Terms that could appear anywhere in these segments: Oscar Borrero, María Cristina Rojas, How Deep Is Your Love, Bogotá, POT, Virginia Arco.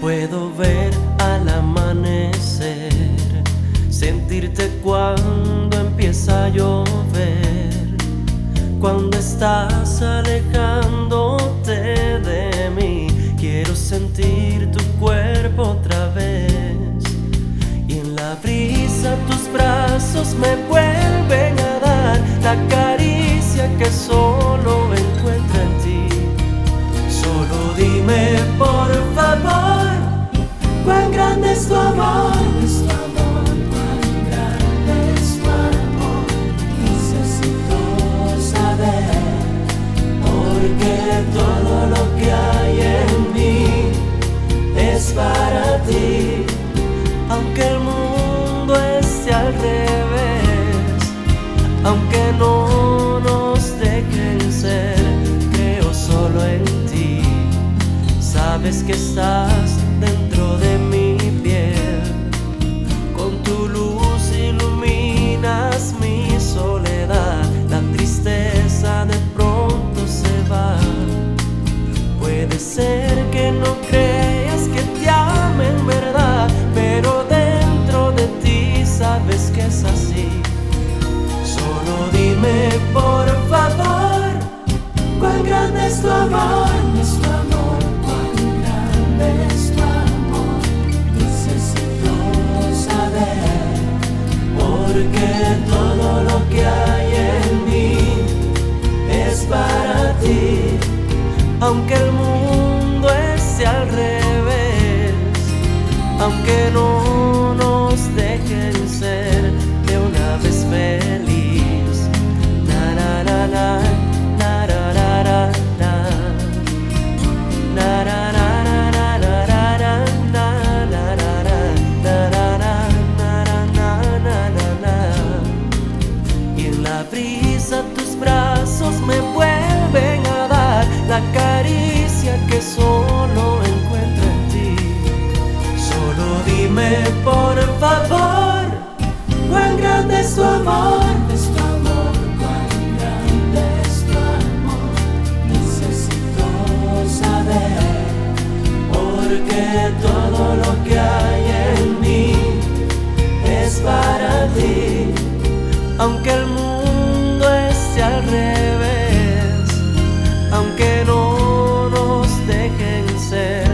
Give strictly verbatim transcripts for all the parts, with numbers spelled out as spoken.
Puedo ver al amanecer, sentirte cuando empieza a llover, cuando estás alejándote de mí. Quiero sentir tu cuerpo otra vez, y en la brisa tus brazos me vuelven a dar la caricia que solo encuentro en ti. Solo dime por favor, cuán grande es tu amor, es tu amor, cuán grande es tu amor. Necesito saber, porque todo lo que hay en mí es para ti. Aunque el mundo esté al revés, aunque no nos dejen ser, creo solo en ti. Sabes que estás dentro de mi piel, con tu luz iluminas mi soledad. La tristeza de pronto se va. Puede ser que no creas que te ame en verdad, pero dentro de ti sabes que es así. Solo dime por favor, cuán grande es tu amor, es tu amor, cuán grande es tu amor. Porque todo lo que hay en mí es para ti. Aunque el mundo esté al revés, aunque no nos dejen ser de una vez feliz. Na na na na, na na na na na, na na na. Tus brazos me vuelven a dar la caricia que solo encuentro en ti. Solo dime por favor, cuán grande es tu amor, es tu amor, cuán grande es tu amor. Necesito saber, porque todo lo que hay en mí es para ti. Aunque el mundo al revés, aunque no nos dejen ser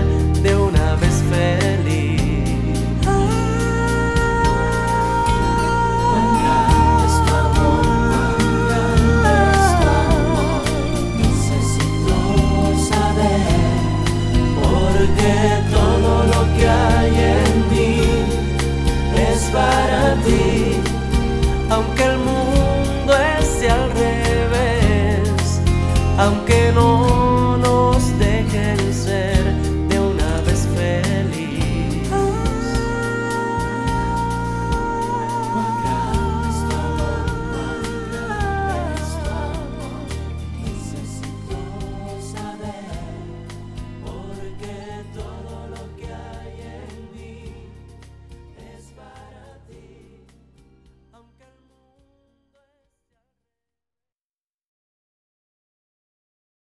de una vez feliz. Cuán grande es tu amor, cuán grande es tu amor. Necesito saber, porque todo lo que hay en mí es para ti. Aunque